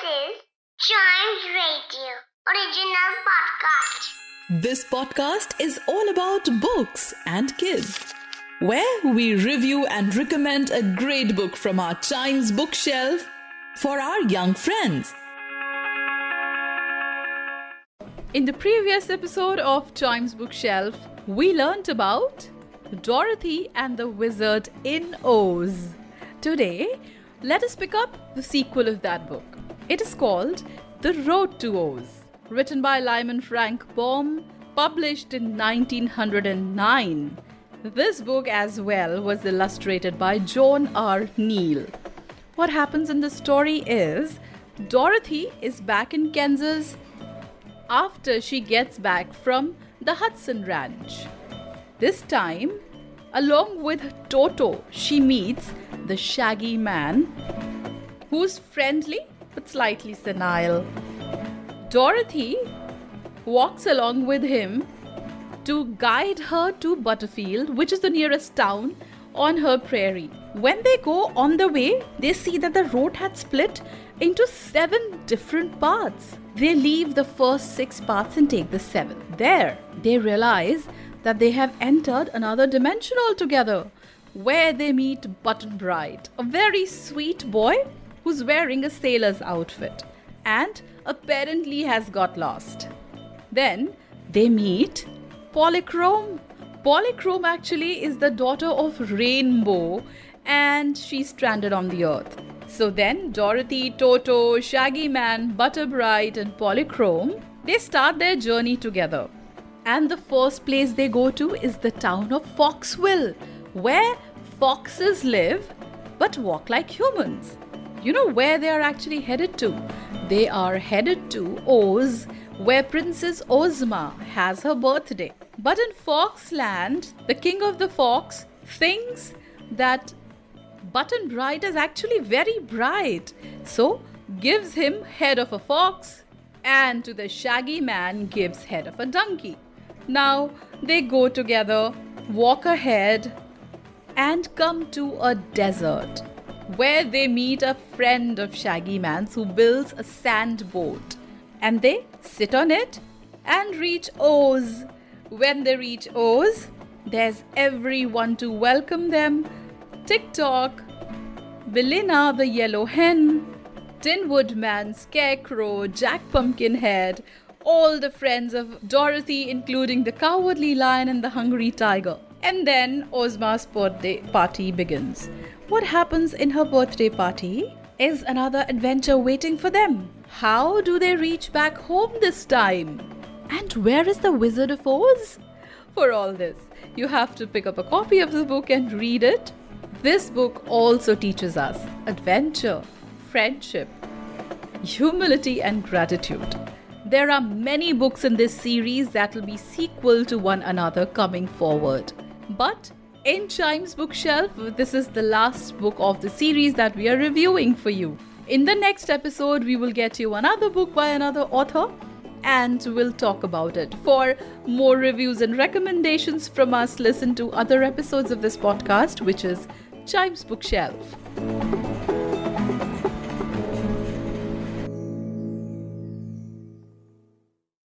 This is Chimes Radio, original podcast. This podcast is all about books and kids, where we review and recommend a great book from our Chimes bookshelf for our young friends. In the previous episode of Chimes Bookshelf, we learnt about Dorothy and the Wizard in Oz. Today, let us pick up the sequel of that book. It is called The Road to Oz, written by Lyman Frank Baum, published in 1909. This book as well was illustrated by John R. Neill. What happens in the story is, Dorothy is back in Kansas after she gets back from the Hudson Ranch. This time, along with Toto, she meets the Shaggy Man, who's friendly but slightly senile. Dorothy walks along with him to guide her to Butterfield, which is the nearest town on her prairie. When they go on the way, they see that the road had split into 7 different paths. They leave the first 6 paths and take the 7th. There, they realize that they have entered another dimension altogether, where they meet Button Bright, a very sweet boy who's wearing a sailor's outfit and apparently has got lost. Then they meet Polychrome. Polychrome actually is the daughter of Rainbow and she's stranded on the earth. So then Dorothy, Toto, Shaggy Man, Butter Bright and Polychrome, they start their journey together. And the first place they go to is the town of Foxville, where foxes live but walk like humans. You know where they are actually headed to? They are headed to Oz, where Princess Ozma has her birthday. But in Foxland, the king of the fox thinks that Button Bright is actually very bright, so gives him head of a fox, and to the Shaggy Man gives head of a donkey. Now they go together, walk ahead, and come to a desert where they meet a friend of Shaggy Man's who builds a sand boat, and they sit on it and reach Oz. When they reach Oz, there's everyone to welcome them: TikTok, Billina the Yellow Hen, Tin Woodman, Scarecrow, Jack Pumpkinhead, all the friends of Dorothy, including the Cowardly Lion and the Hungry Tiger. And then Ozma's birthday party begins. What happens in her birthday party is another adventure waiting for them. How do they reach back home this time? And where is the Wizard of Oz? For all this, you have to pick up a copy of the book and read it. This book also teaches us adventure, friendship, humility and gratitude. There are many books in this series that will be sequel to one another coming forward. But in Chimes Bookshelf, this is the last book of the series that we are reviewing for you. In the next episode, we will get you another book by another author and we'll talk about it. For more reviews and recommendations from us, listen to other episodes of this podcast, which is Chimes Bookshelf.